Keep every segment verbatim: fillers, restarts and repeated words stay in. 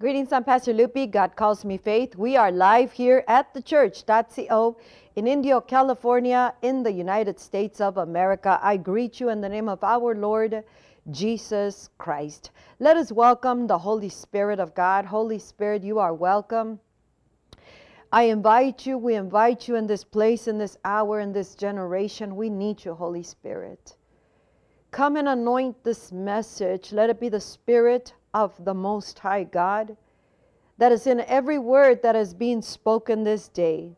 Greetings, I'm Pastor Lupe. God calls me Faith. We are live here at the church dot co in Indio, California, in the United States of America. I greet you in the name of our Lord Jesus Christ. Let us welcome the Holy Spirit of God. Holy Spirit, you are welcome. I invite you, we invite you in this place, in this hour, in this generation. We need you, Holy Spirit. Come and anoint this message. Let it be the Spirit of the Most High God that is in every word that is being spoken this day.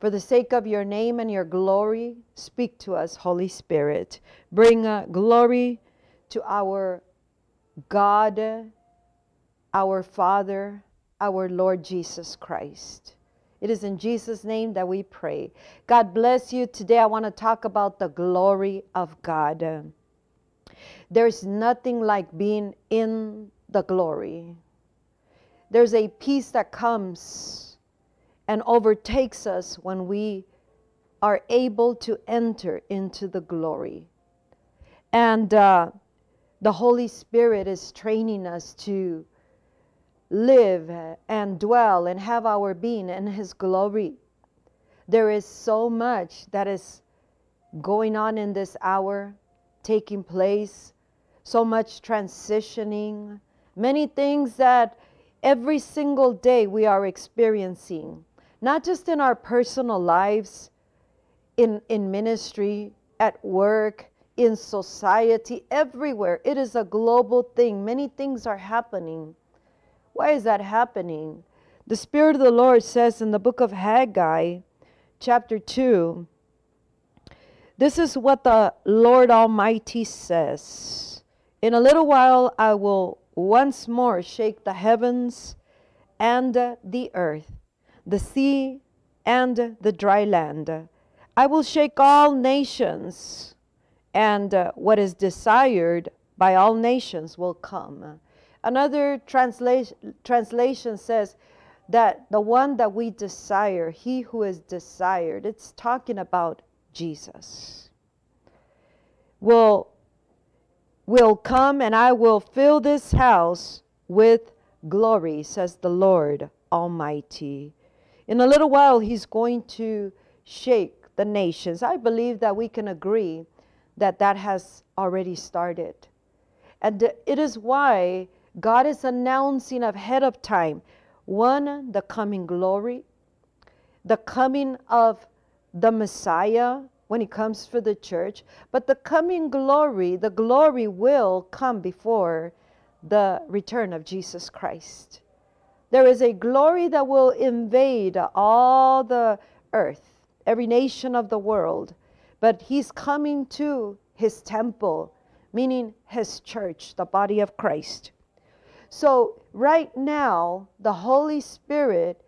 For the sake of your name and your glory, speak to us, Holy Spirit. Bring uh, glory to our God, our Father, our Lord Jesus Christ. It is in Jesus' name that we pray. God bless you. Today I want to talk about the glory of God. There's nothing like being in the glory. There's a peace that comes and overtakes us when we are able to enter into the glory. And uh, the Holy Spirit is training us to live and dwell and have our being in His glory. There is so much that is going on in this hour, taking place, so much transitioning, many things that every single day we are experiencing, not just in our personal lives, in, in ministry, at work, in society, everywhere. It is a global thing. Many things are happening. Why is that happening? The Spirit of the Lord says in the book of Haggai, chapter two, this is what the Lord Almighty says. In a little while, I will once more shake the heavens and the earth, the sea and the dry land. I will shake all nations, and what is desired by all nations will come. Another translation, translation says that the one that we desire, he who is desired, it's talking about Jesus, will, will come, and I will fill this house with glory, says the Lord Almighty. In a little while, He's going to shake the nations. I believe that we can agree that that has already started. And it is why God is announcing ahead of time, one, the coming glory, the coming of the Messiah when He comes for the church, but the coming glory, the glory will come before the return of Jesus Christ. There is a glory that will invade all the earth, every nation of the world, but He's coming to His temple, meaning His church, the body of Christ. So right now, the Holy Spirit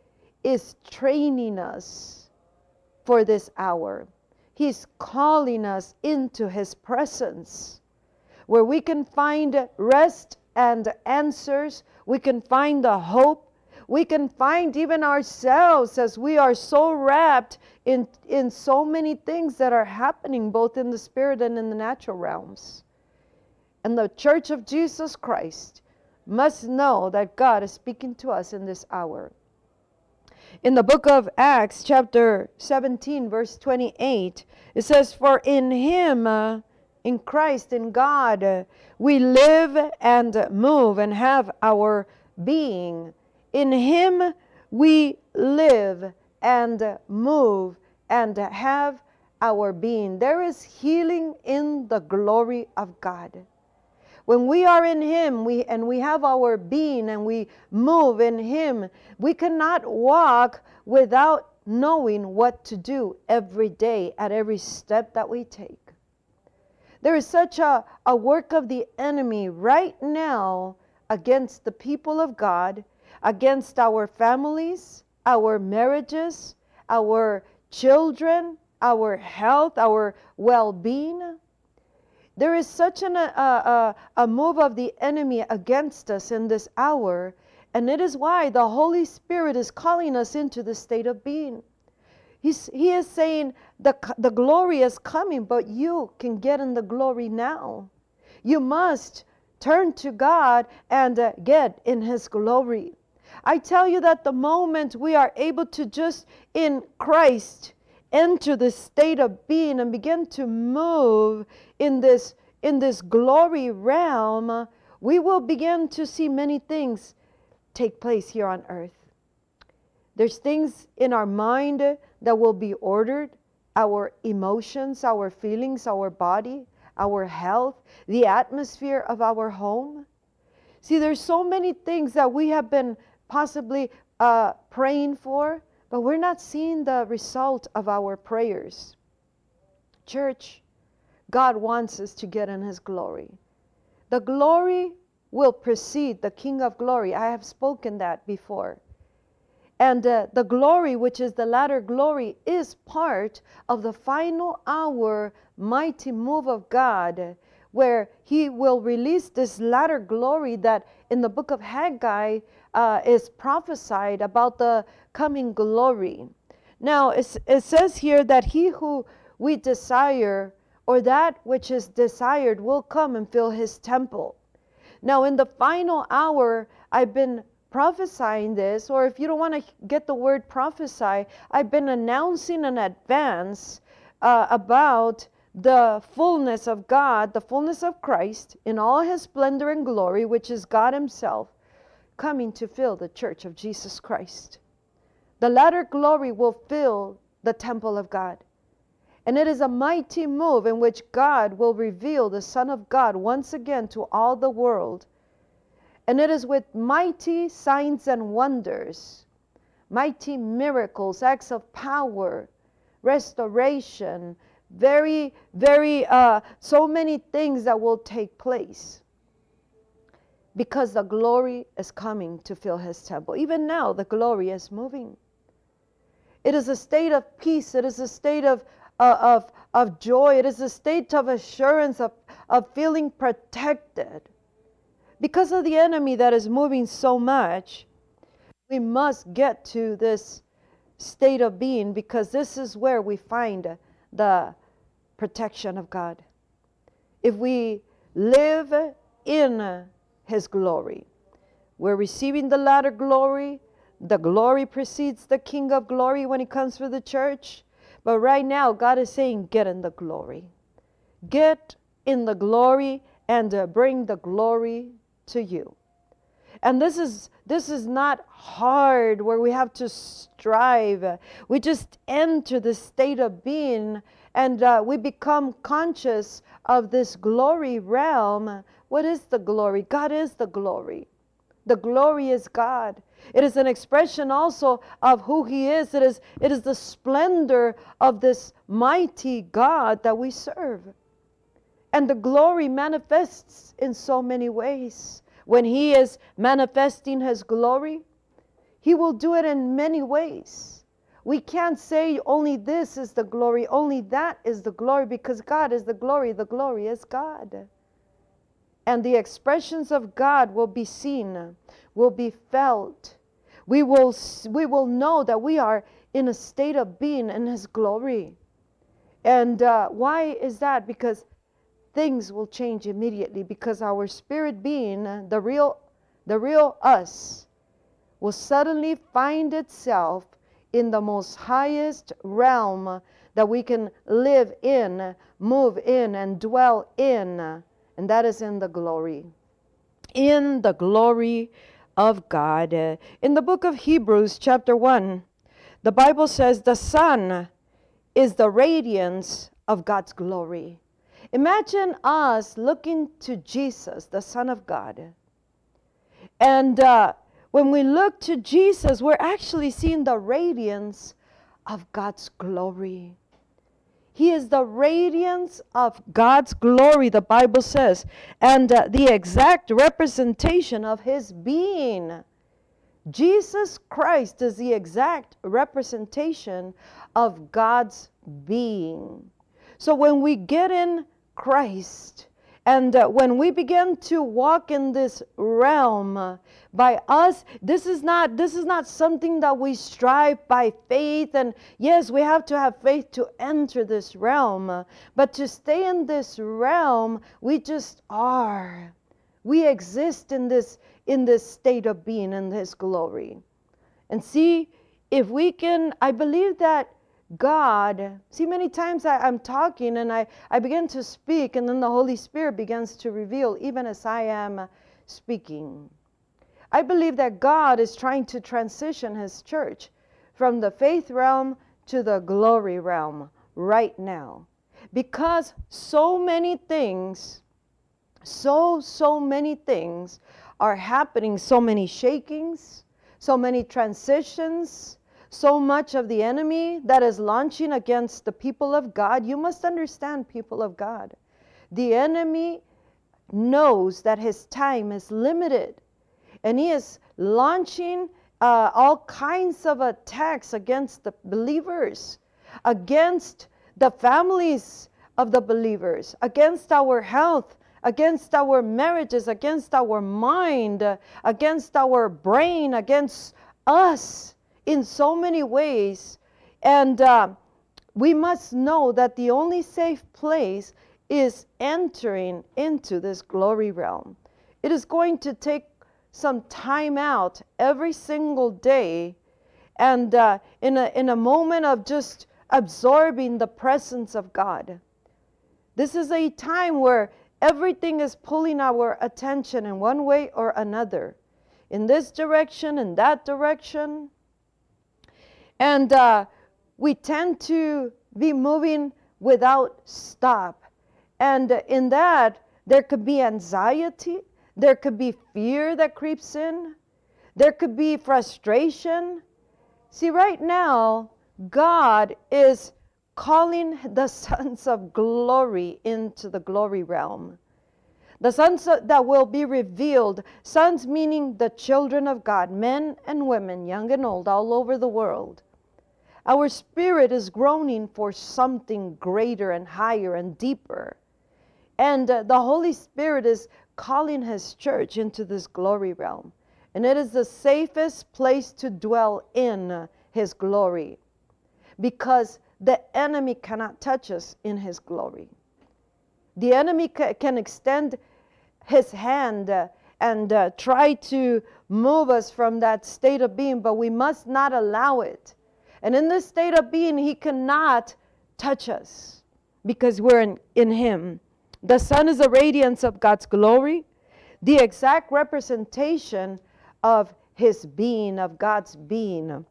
is training us for this hour. He's calling us into His presence where we can find rest and answers. We can find the hope. We can find even ourselves, as we are so wrapped in, in so many things that are happening both in the spirit and in the natural realms. And the Church of Jesus Christ must know that God is speaking to us in this hour. In the book of Acts, chapter seventeen, verse twenty-eight, it says, for in Him, uh, in Christ, in God, uh, we live and move and have our being. In Him we live and move and have our being. There is healing in the glory of God. When we are in Him we, and we have our being and we move in Him, we cannot walk without knowing what to do every day at every step that we take. There is such a, a work of the enemy right now against the people of God, against our families, our marriages, our children, our health, our well-being. There is such an, a, a, a move of the enemy against us in this hour, and it is why the Holy Spirit is calling us into the state of being. He's, he is saying the, the glory is coming, but you can get in the glory now. You must Turn to God and uh, get in His glory. I tell you that the moment we are able to just in Christ enter this state of being and begin to move in this, in this glory realm, we will begin to see many things take place here on earth. There's things in our mind that will be ordered, our emotions, our feelings, our body, our health, the atmosphere of our home. See, there's so many things that we have been possibly uh, praying for, but we're not seeing the result of our prayers. Church, God wants us to get in His glory. The glory will precede the King of glory. I have spoken that before. And uh, the glory, which is the latter glory, is part of the final hour mighty move of God, where He will release this latter glory that in the book of Haggai uh, is prophesied about the coming glory. Now, it's, it says here that he who we desire, or that which is desired, will come and fill His temple. Now, in the final hour, I've been prophesying this, or if you don't want to get the word prophesy, I've been announcing in advance uh, about the fullness of God, the fullness of Christ in all His splendor and glory, which is God Himself, coming to fill the church of Jesus Christ. The latter glory will fill the temple of God. And it is a mighty move in which God will reveal the Son of God once again to all the world. And it is with mighty signs and wonders, mighty miracles, acts of power, restoration, very, very, uh, so many things that will take place, because the glory is coming to fill His temple. Even now, the glory is moving. It is a state of peace. It is a state of, uh, of, of joy. It is a state of assurance, of, of feeling protected. Because of the enemy that is moving so much, we must get to this state of being, because this is where we find the protection of God. If we live in His glory, we're receiving the latter glory. The glory precedes the King of glory when it comes for the church. But right now, God is saying, get in the glory. Get in the glory and uh, bring the glory to you. And this is this is not hard, where we have to strive. We just enter the state of being, and uh, we become conscious of this glory realm. What is the glory? God is the glory. The glory is God. It is an expression also of who He is. It is, it is the splendor of this mighty God that we serve. And the glory manifests in so many ways. When He is manifesting His glory, He will do it in many ways. We can't say only this is the glory, only that is the glory, because God is the glory. The glory is God. And the expressions of God will be seen, will be felt. We will, we will know that we are in a state of being in His glory. And uh, why is that? Because things will change immediately, because our spirit being, the real, the real us, will suddenly find itself in the most highest realm that we can live in, move in, and dwell in, and that is in the glory, in the glory of God. In the book of Hebrews, chapter one, the Bible says the sun is the radiance of God's glory. Imagine us looking to Jesus, the Son of God. And uh, when we look to Jesus, we're actually seeing the radiance of God's glory. He is the radiance of God's glory, the Bible says, and uh, the exact representation of His being. Jesus Christ is the exact representation of God's being. So when we get in Christ, and uh, when we begin to walk in this realm uh, by us, this is not this is not something that we strive by faith. And yes, we have to have faith to enter this realm, uh, but to stay in this realm, we just are. We exist in this, in this state of being in His glory. And see, if we can, I believe that God, see many times I, I'm talking and I, I begin to speak and then the Holy Spirit begins to reveal even as I am speaking. I believe that God is trying to transition His church from the faith realm to the glory realm right now. Because so many things, so, so many things are happening, so many shakings, so many transitions, so much of the enemy that is launching against the people of God. You must understand, people of God, the enemy knows that his time is limited, and he is launching uh, all kinds of attacks against the believers, against the families of the believers, against our health, against our marriages, against our mind, uh, against our brain, against us in so many ways. And uh, we must know that the only safe place is entering into this glory realm. It is going to take some time out every single day, and uh, in a, in a moment of just absorbing the presence of God. This is a time where everything is pulling our attention in one way or another, in this direction, in that direction. And uh, we tend to be moving without stop. And in that, there could be anxiety, there could be fear that creeps in, there could be frustration. See, right now, God is calling the sons of glory into the glory realm. The sons that will be revealed, sons meaning the children of God, men and women, young and old, all over the world. Our spirit is groaning for something greater and higher and deeper. And uh, the Holy Spirit is calling His church into this glory realm. And it is the safest place to dwell in His glory, because the enemy cannot touch us in His glory. The enemy ca can extend his hand uh, and uh, try to move us from that state of being, but we must not allow it. And in this state of being, he cannot touch us because we're in, in Him. The sun is a radiance of God's glory, the exact representation of His being, of God's being.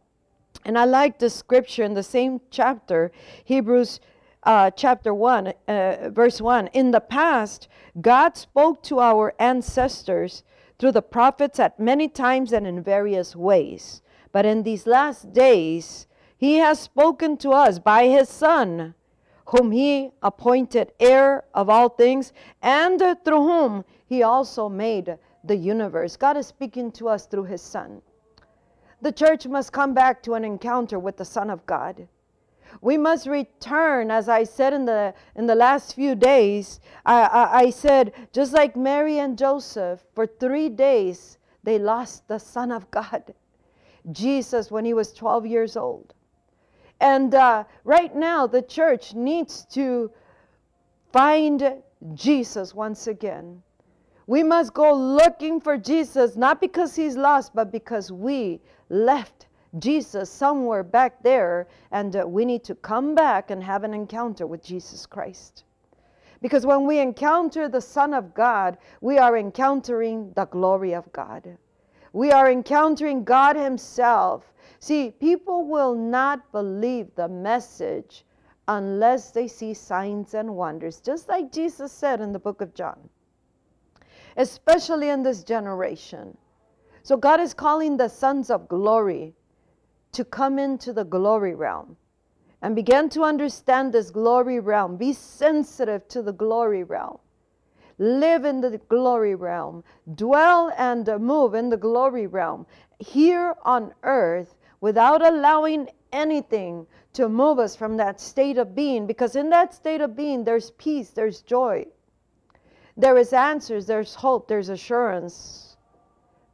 And I like this scripture in the same chapter, Hebrews uh, chapter one, uh, verse one. In the past, God spoke to our ancestors through the prophets at many times and in various ways. But in these last days, He has spoken to us by His Son, whom He appointed heir of all things, and through whom He also made the universe. God is speaking to us through His Son. The church must come back to an encounter with the Son of God. We must return, as I said in the, in the last few days, I, I, I said, just like Mary and Joseph, for three days, they lost the Son of God, Jesus, when He was twelve years old. And uh, right now, the church needs to find Jesus once again. We must go looking for Jesus, not because He's lost, but because we left Jesus somewhere back there, and uh, we need to come back and have an encounter with Jesus Christ. Because when we encounter the Son of God, we are encountering the glory of God. We are encountering God Himself. See, people will not believe the message unless they see signs and wonders, just like Jesus said in the book of John, especially in this generation. So God is calling the sons of glory to come into the glory realm and begin to understand this glory realm. Be sensitive to the glory realm. Live in the glory realm. Dwell and move in the glory realm here on earth, without allowing anything to move us from that state of being, because in that state of being, there's peace, there's joy, there is answers, there's hope, there's assurance.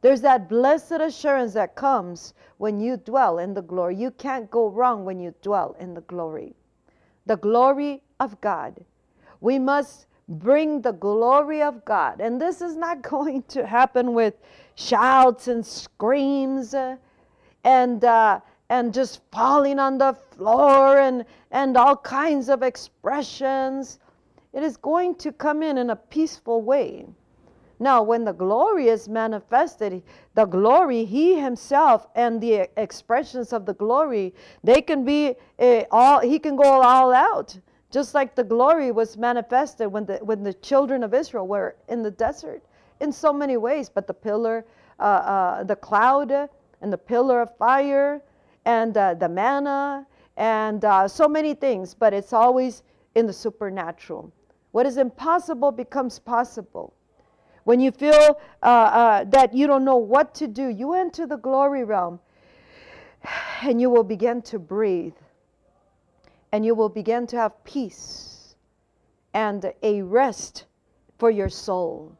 There's that blessed assurance that comes when you dwell in the glory. You can't go wrong when you dwell in the glory. The glory of God. We must bring the glory of God. And this is not going to happen with shouts and screams and uh, and just falling on the floor and, and all kinds of expressions. It is going to come in in a peaceful way. Now, when the glory is manifested, the glory, he himself and the expressions of the glory, they can be uh, all, he can go all out. Just like the glory was manifested when the, when the children of Israel were in the desert in so many ways. But the pillar, uh, uh, the cloud and the pillar of fire and uh, the manna and uh, so many things. But it's always in the supernatural. What is impossible becomes possible. When you feel uh, uh, that you don't know what to do, you enter the glory realm and you will begin to breathe and you will begin to have peace and a rest for your soul.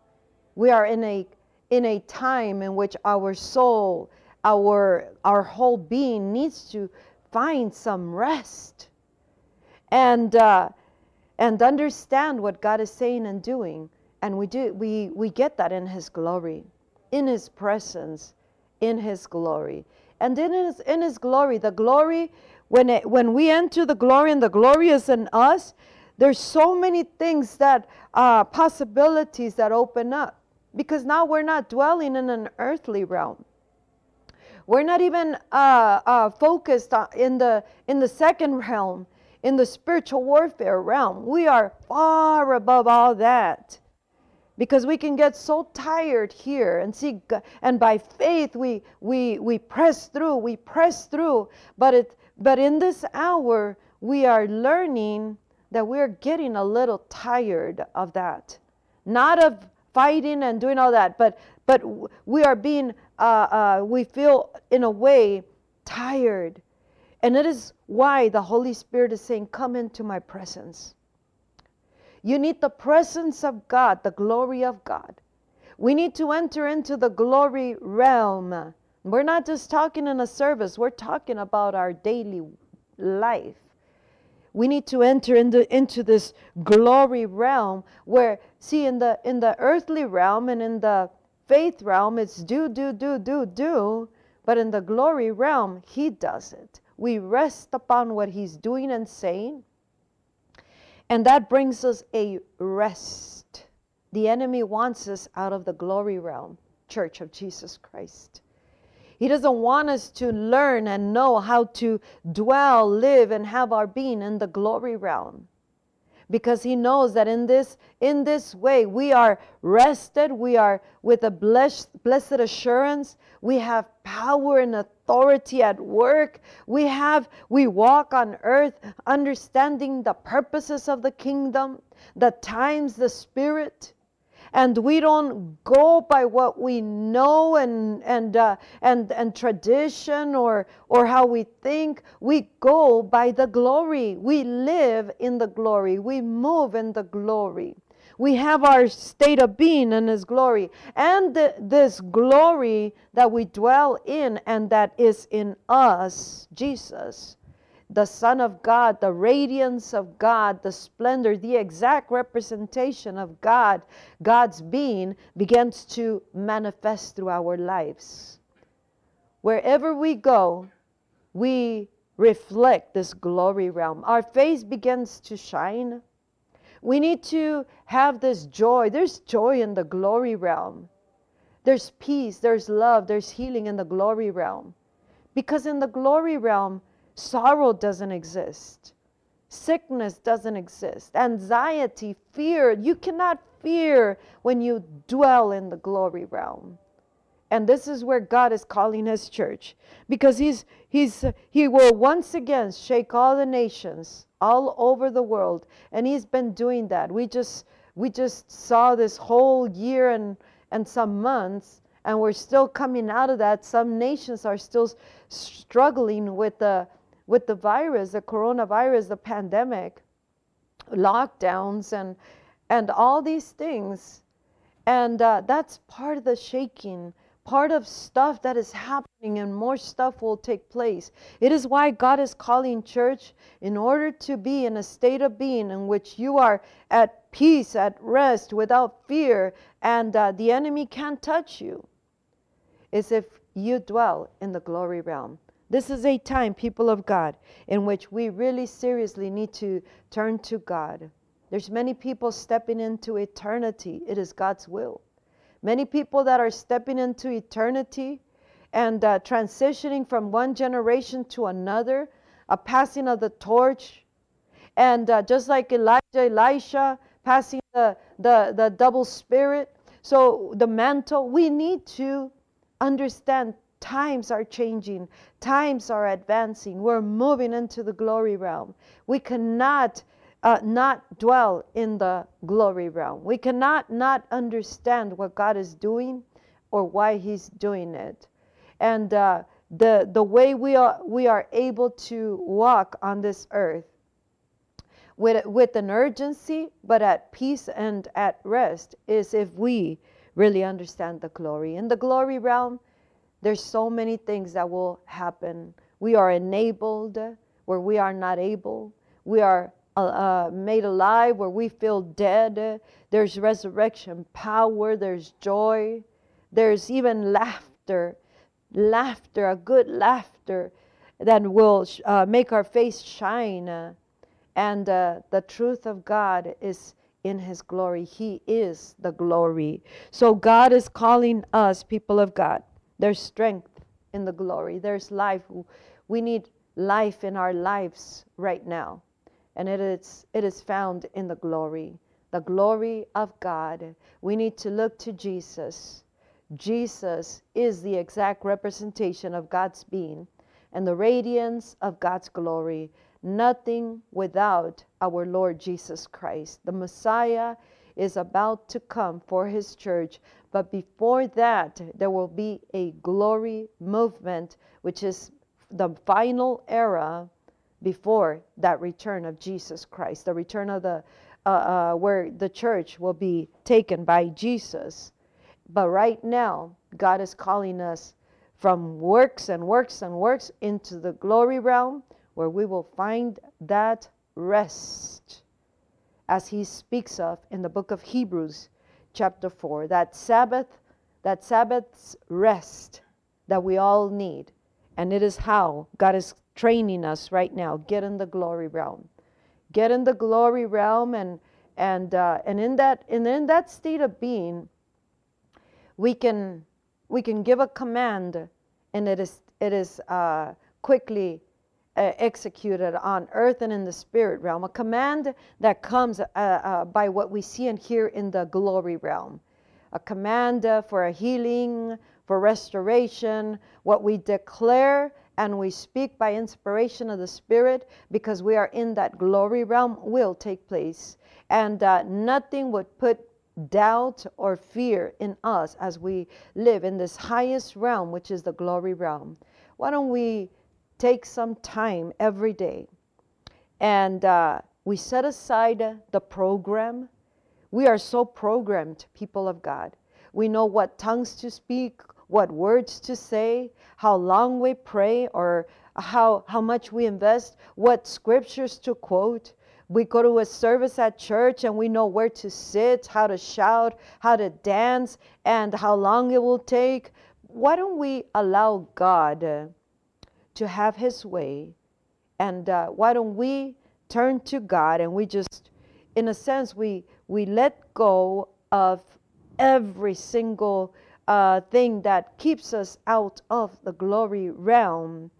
We are in a, in a time in which our soul, our, our whole being needs to find some rest and, uh, and understand what God is saying and doing. And we do, we, we get that in his glory, in his presence, in his glory. And in his, in his glory, the glory, when, it, when we enter the glory and the glory is in us, there's so many things that, uh, possibilities that open up. Because now we're not dwelling in an earthly realm. We're not even uh, uh, focused on, in, the, in the second realm, in the spiritual warfare realm. We are far above all that. Because we can get so tired here and see, and by faith we we we press through, we press through. But it but in this hour we are learning that we are getting a little tired of that, not of fighting and doing all that, but but we are being uh, uh, we feel in a way tired, and it is why the Holy Spirit is saying, "Come into my presence." You need the presence of God, the glory of God. We need to enter into the glory realm. We're not just talking in a service. We're talking about our daily life. We need to enter into, into this glory realm where, see, in the, in the earthly realm and in the faith realm, it's do, do, do, do, do. But in the glory realm, he does it. We rest upon what he's doing and saying. And that brings us a rest. The enemy wants us out of the glory realm, Church of Jesus Christ. He doesn't want us to learn and know how to dwell, live, and have our being in the glory realm. Because he knows that in this, in this way, we are rested, we are with a blessed, blessed assurance, we have power and authority at work, we have, we walk on earth, understanding the purposes of the kingdom, the times, the spirit, and we don't go by what we know and and uh, and and tradition or or how we think. We go by the glory. We live in the glory. We move in the glory. We have our state of being in his glory, and th this glory that we dwell in and that is in us, Jesus, the Son of God, the radiance of God, the splendor, the exact representation of God, God's being, begins to manifest through our lives. Wherever we go, we reflect this glory realm. Our face begins to shine. We need to have this joy. There's joy in the glory realm. There's peace, there's love, there's healing in the glory realm. Because in the glory realm, sorrow doesn't exist. Sickness doesn't exist. Anxiety, fear. You cannot fear when you dwell in the glory realm. And this is where God is calling his church. Because he's, he's, he will once again shake all the nations all over the world. And he's been doing that. We just, we just saw this whole year and, and some months. And we're still coming out of that. Some nations are still struggling with the with the virus, the coronavirus, the pandemic, lockdowns, and, and all these things. And uh, that's part of the shaking, part of stuff that is happening, and more stuff will take place. It is why God is calling church, in order to be in a state of being in which you are at peace, at rest, without fear, and uh, the enemy can't touch you, is if you dwell in the glory realm. This is a time, people of God, in which we really seriously need to turn to God. There's many people stepping into eternity. It is God's will. Many people that are stepping into eternity and uh, transitioning from one generation to another, a passing of the torch. And uh, just like Elijah, Elisha, passing the, the, the double spirit, so the mantle, we need to understand times are changing. Times are advancing. We're moving into the glory realm. We cannot Uh, not dwell in the glory realm. We cannot not understand what God is doing or why He's doing it. And uh, the, the way we are, we are able to walk on this earth with, with an urgency, but at peace and at rest, is if we really understand the glory. In the glory realm, there's so many things that will happen. We are enabled where we are not able. We are Uh, made alive where we feel dead. There's resurrection power. There's joy. There's even laughter. Laughter, a good laughter that will uh, make our face shine. Uh, and uh, the truth of God is in His glory. He is the glory. So God is calling us, people of God. There's strength in the glory. There's life. We need life in our lives right now. And it is, it is found in the glory, the glory of God. We need to look to Jesus. Jesus is the exact representation of God's being and the radiance of God's glory. Nothing without our Lord Jesus Christ. The Messiah is about to come for His church. But before that, there will be a glory movement, which is the final era before that return of Jesus Christ, the return of the, uh, uh, where the church will be taken by Jesus. But right now, God is calling us from works and works and works into the glory realm, where we will find that rest, as He speaks of in the book of Hebrews chapter four, that Sabbath, that Sabbath's rest that we all need. And it is how God is training us right now. Get in the glory realm. Get in the glory realm, and and uh, and in that and in that state of being, we can we can give a command, and it is it is uh, quickly uh, executed on earth and in the spirit realm. A command that comes uh, uh, by what we see and hear in the glory realm. A command uh, for a healing, for restoration, what we declare and we speak by inspiration of the Spirit, because we are in that glory realm, will take place. And uh, nothing would put doubt or fear in us as we live in this highest realm, which is the glory realm. Why don't we take some time every day and uh, we set aside the program. We are so programmed, people of God. We know what tongues to speak, what words to say, how long we pray, or how, how much we invest, what scriptures to quote. We go to a service at church and we know where to sit, how to shout, how to dance, and how long it will take. Why don't we allow God uh, to have His way? And uh, why don't we turn to God, and we just, in a sense, we, we let go of every single Uh, thing that keeps us out of the glory realm,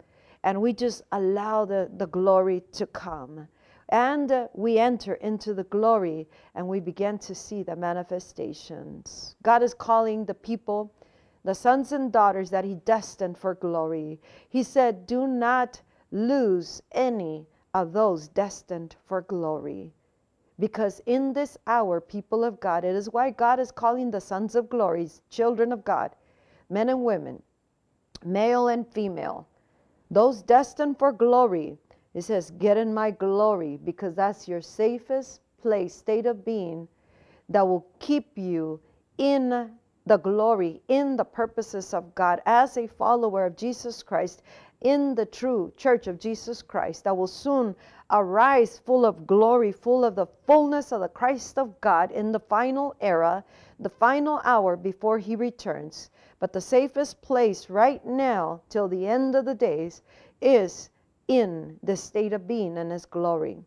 and we just allow the, the glory to come, and uh, we enter into the glory, and we begin to see the manifestations. God is calling the people, the sons and daughters that He destined for glory. He said, do not lose any of those destined for glory. Because in this hour, people of God, it is why God is calling the sons of glory, children of God, men and women, male and female, those destined for glory. It says, get in my glory, because that's your safest place, state of being, that will keep you in the glory in the purposes of God as a follower of Jesus Christ in the true church of Jesus Christ that will soon arise full of glory, full of the fullness of the Christ of God in the final era, the final hour before he returns. But the safest place right now till the end of the days is in the state of being in his glory,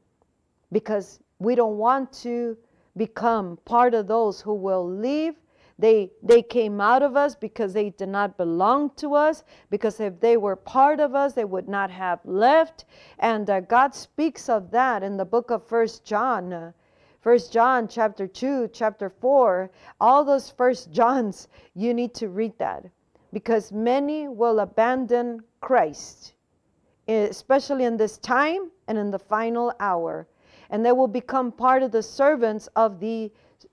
because we don't want to become part of those who will leave. They, they came out of us because they did not belong to us, because if they were part of us, they would not have left. And uh, God speaks of that in the book of First John. Uh, First John chapter two, chapter four, all those First Johns, you need to read that. Because many will abandon Christ, especially in this time and in the final hour. And they will become part of the servants of the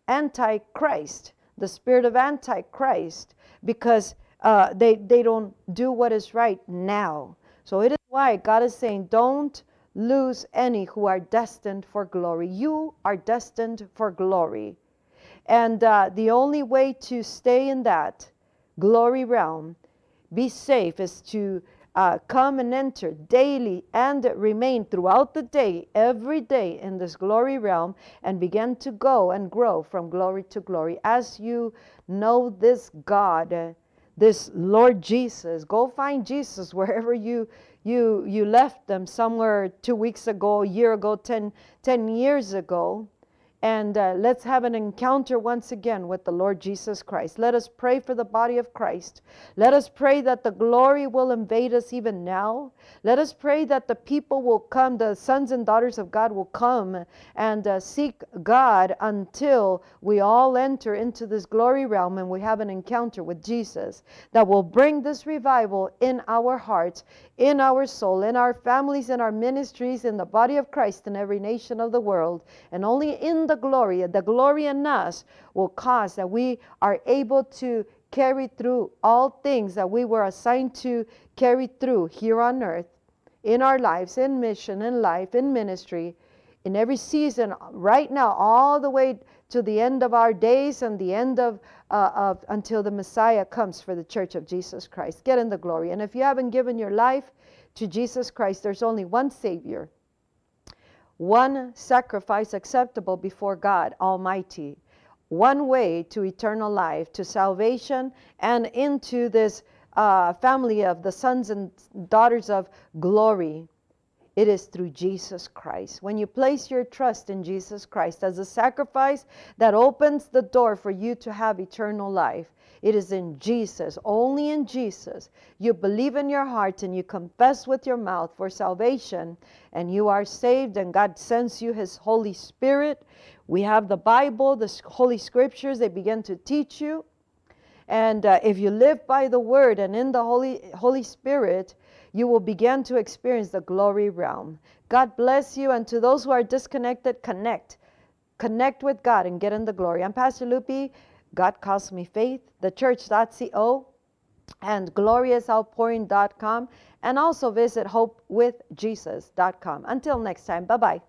Antichrist, the spirit of Antichrist, because uh, they, they don't do what is right now. So it is why God is saying, don't lose any who are destined for glory. You are destined for glory. And uh, the only way to stay in that glory realm, be safe, is to uh, come and enter daily and remain throughout the day, every day in this glory realm, and begin to go and grow from glory to glory. As you know this God, uh, this Lord Jesus, go find Jesus wherever you you you left them, somewhere two weeks ago, a year ago, ten, ten years ago. And uh, let's have an encounter once again with the Lord Jesus Christ. Let us pray for the body of Christ. Let us pray that the glory will invade us even now. Let us pray that the people will come, the sons and daughters of God will come and uh, seek God until we all enter into this glory realm and we have an encounter with Jesus that will bring this revival in our hearts, in our soul, in our families, in our ministries, in the body of Christ, in every nation of the world. And only in the glory, the glory in us will cause that we are able to carry through all things that we were assigned to carry through here on earth, in our lives, in mission, in life, in ministry, in every season, right now, all the way to the end of our days and the end of, uh, of until the Messiah comes for the church of Jesus Christ. Get in the glory. And if you haven't given your life to Jesus Christ, there's only one Savior, one sacrifice acceptable before God Almighty, one way to eternal life, to salvation, and into this uh, family of the sons and daughters of glory. It is through Jesus Christ. When you place your trust in Jesus Christ as a sacrifice that opens the door for you to have eternal life, it is in Jesus, only in Jesus. You believe in your heart and you confess with your mouth for salvation, and you are saved, and God sends you his Holy Spirit. We have the Bible, the Holy Scriptures, they begin to teach you. And uh, if you live by the Word and in the Holy, Holy Spirit, you will begin to experience the glory realm. God bless you, and to those who are disconnected, connect. Connect with God and get in the glory. I'm Pastor Lupe. God Calls Me Faith, the church dot co, and glorious outpouring dot com, and also visit hope with jesus dot com. Until next time, bye-bye.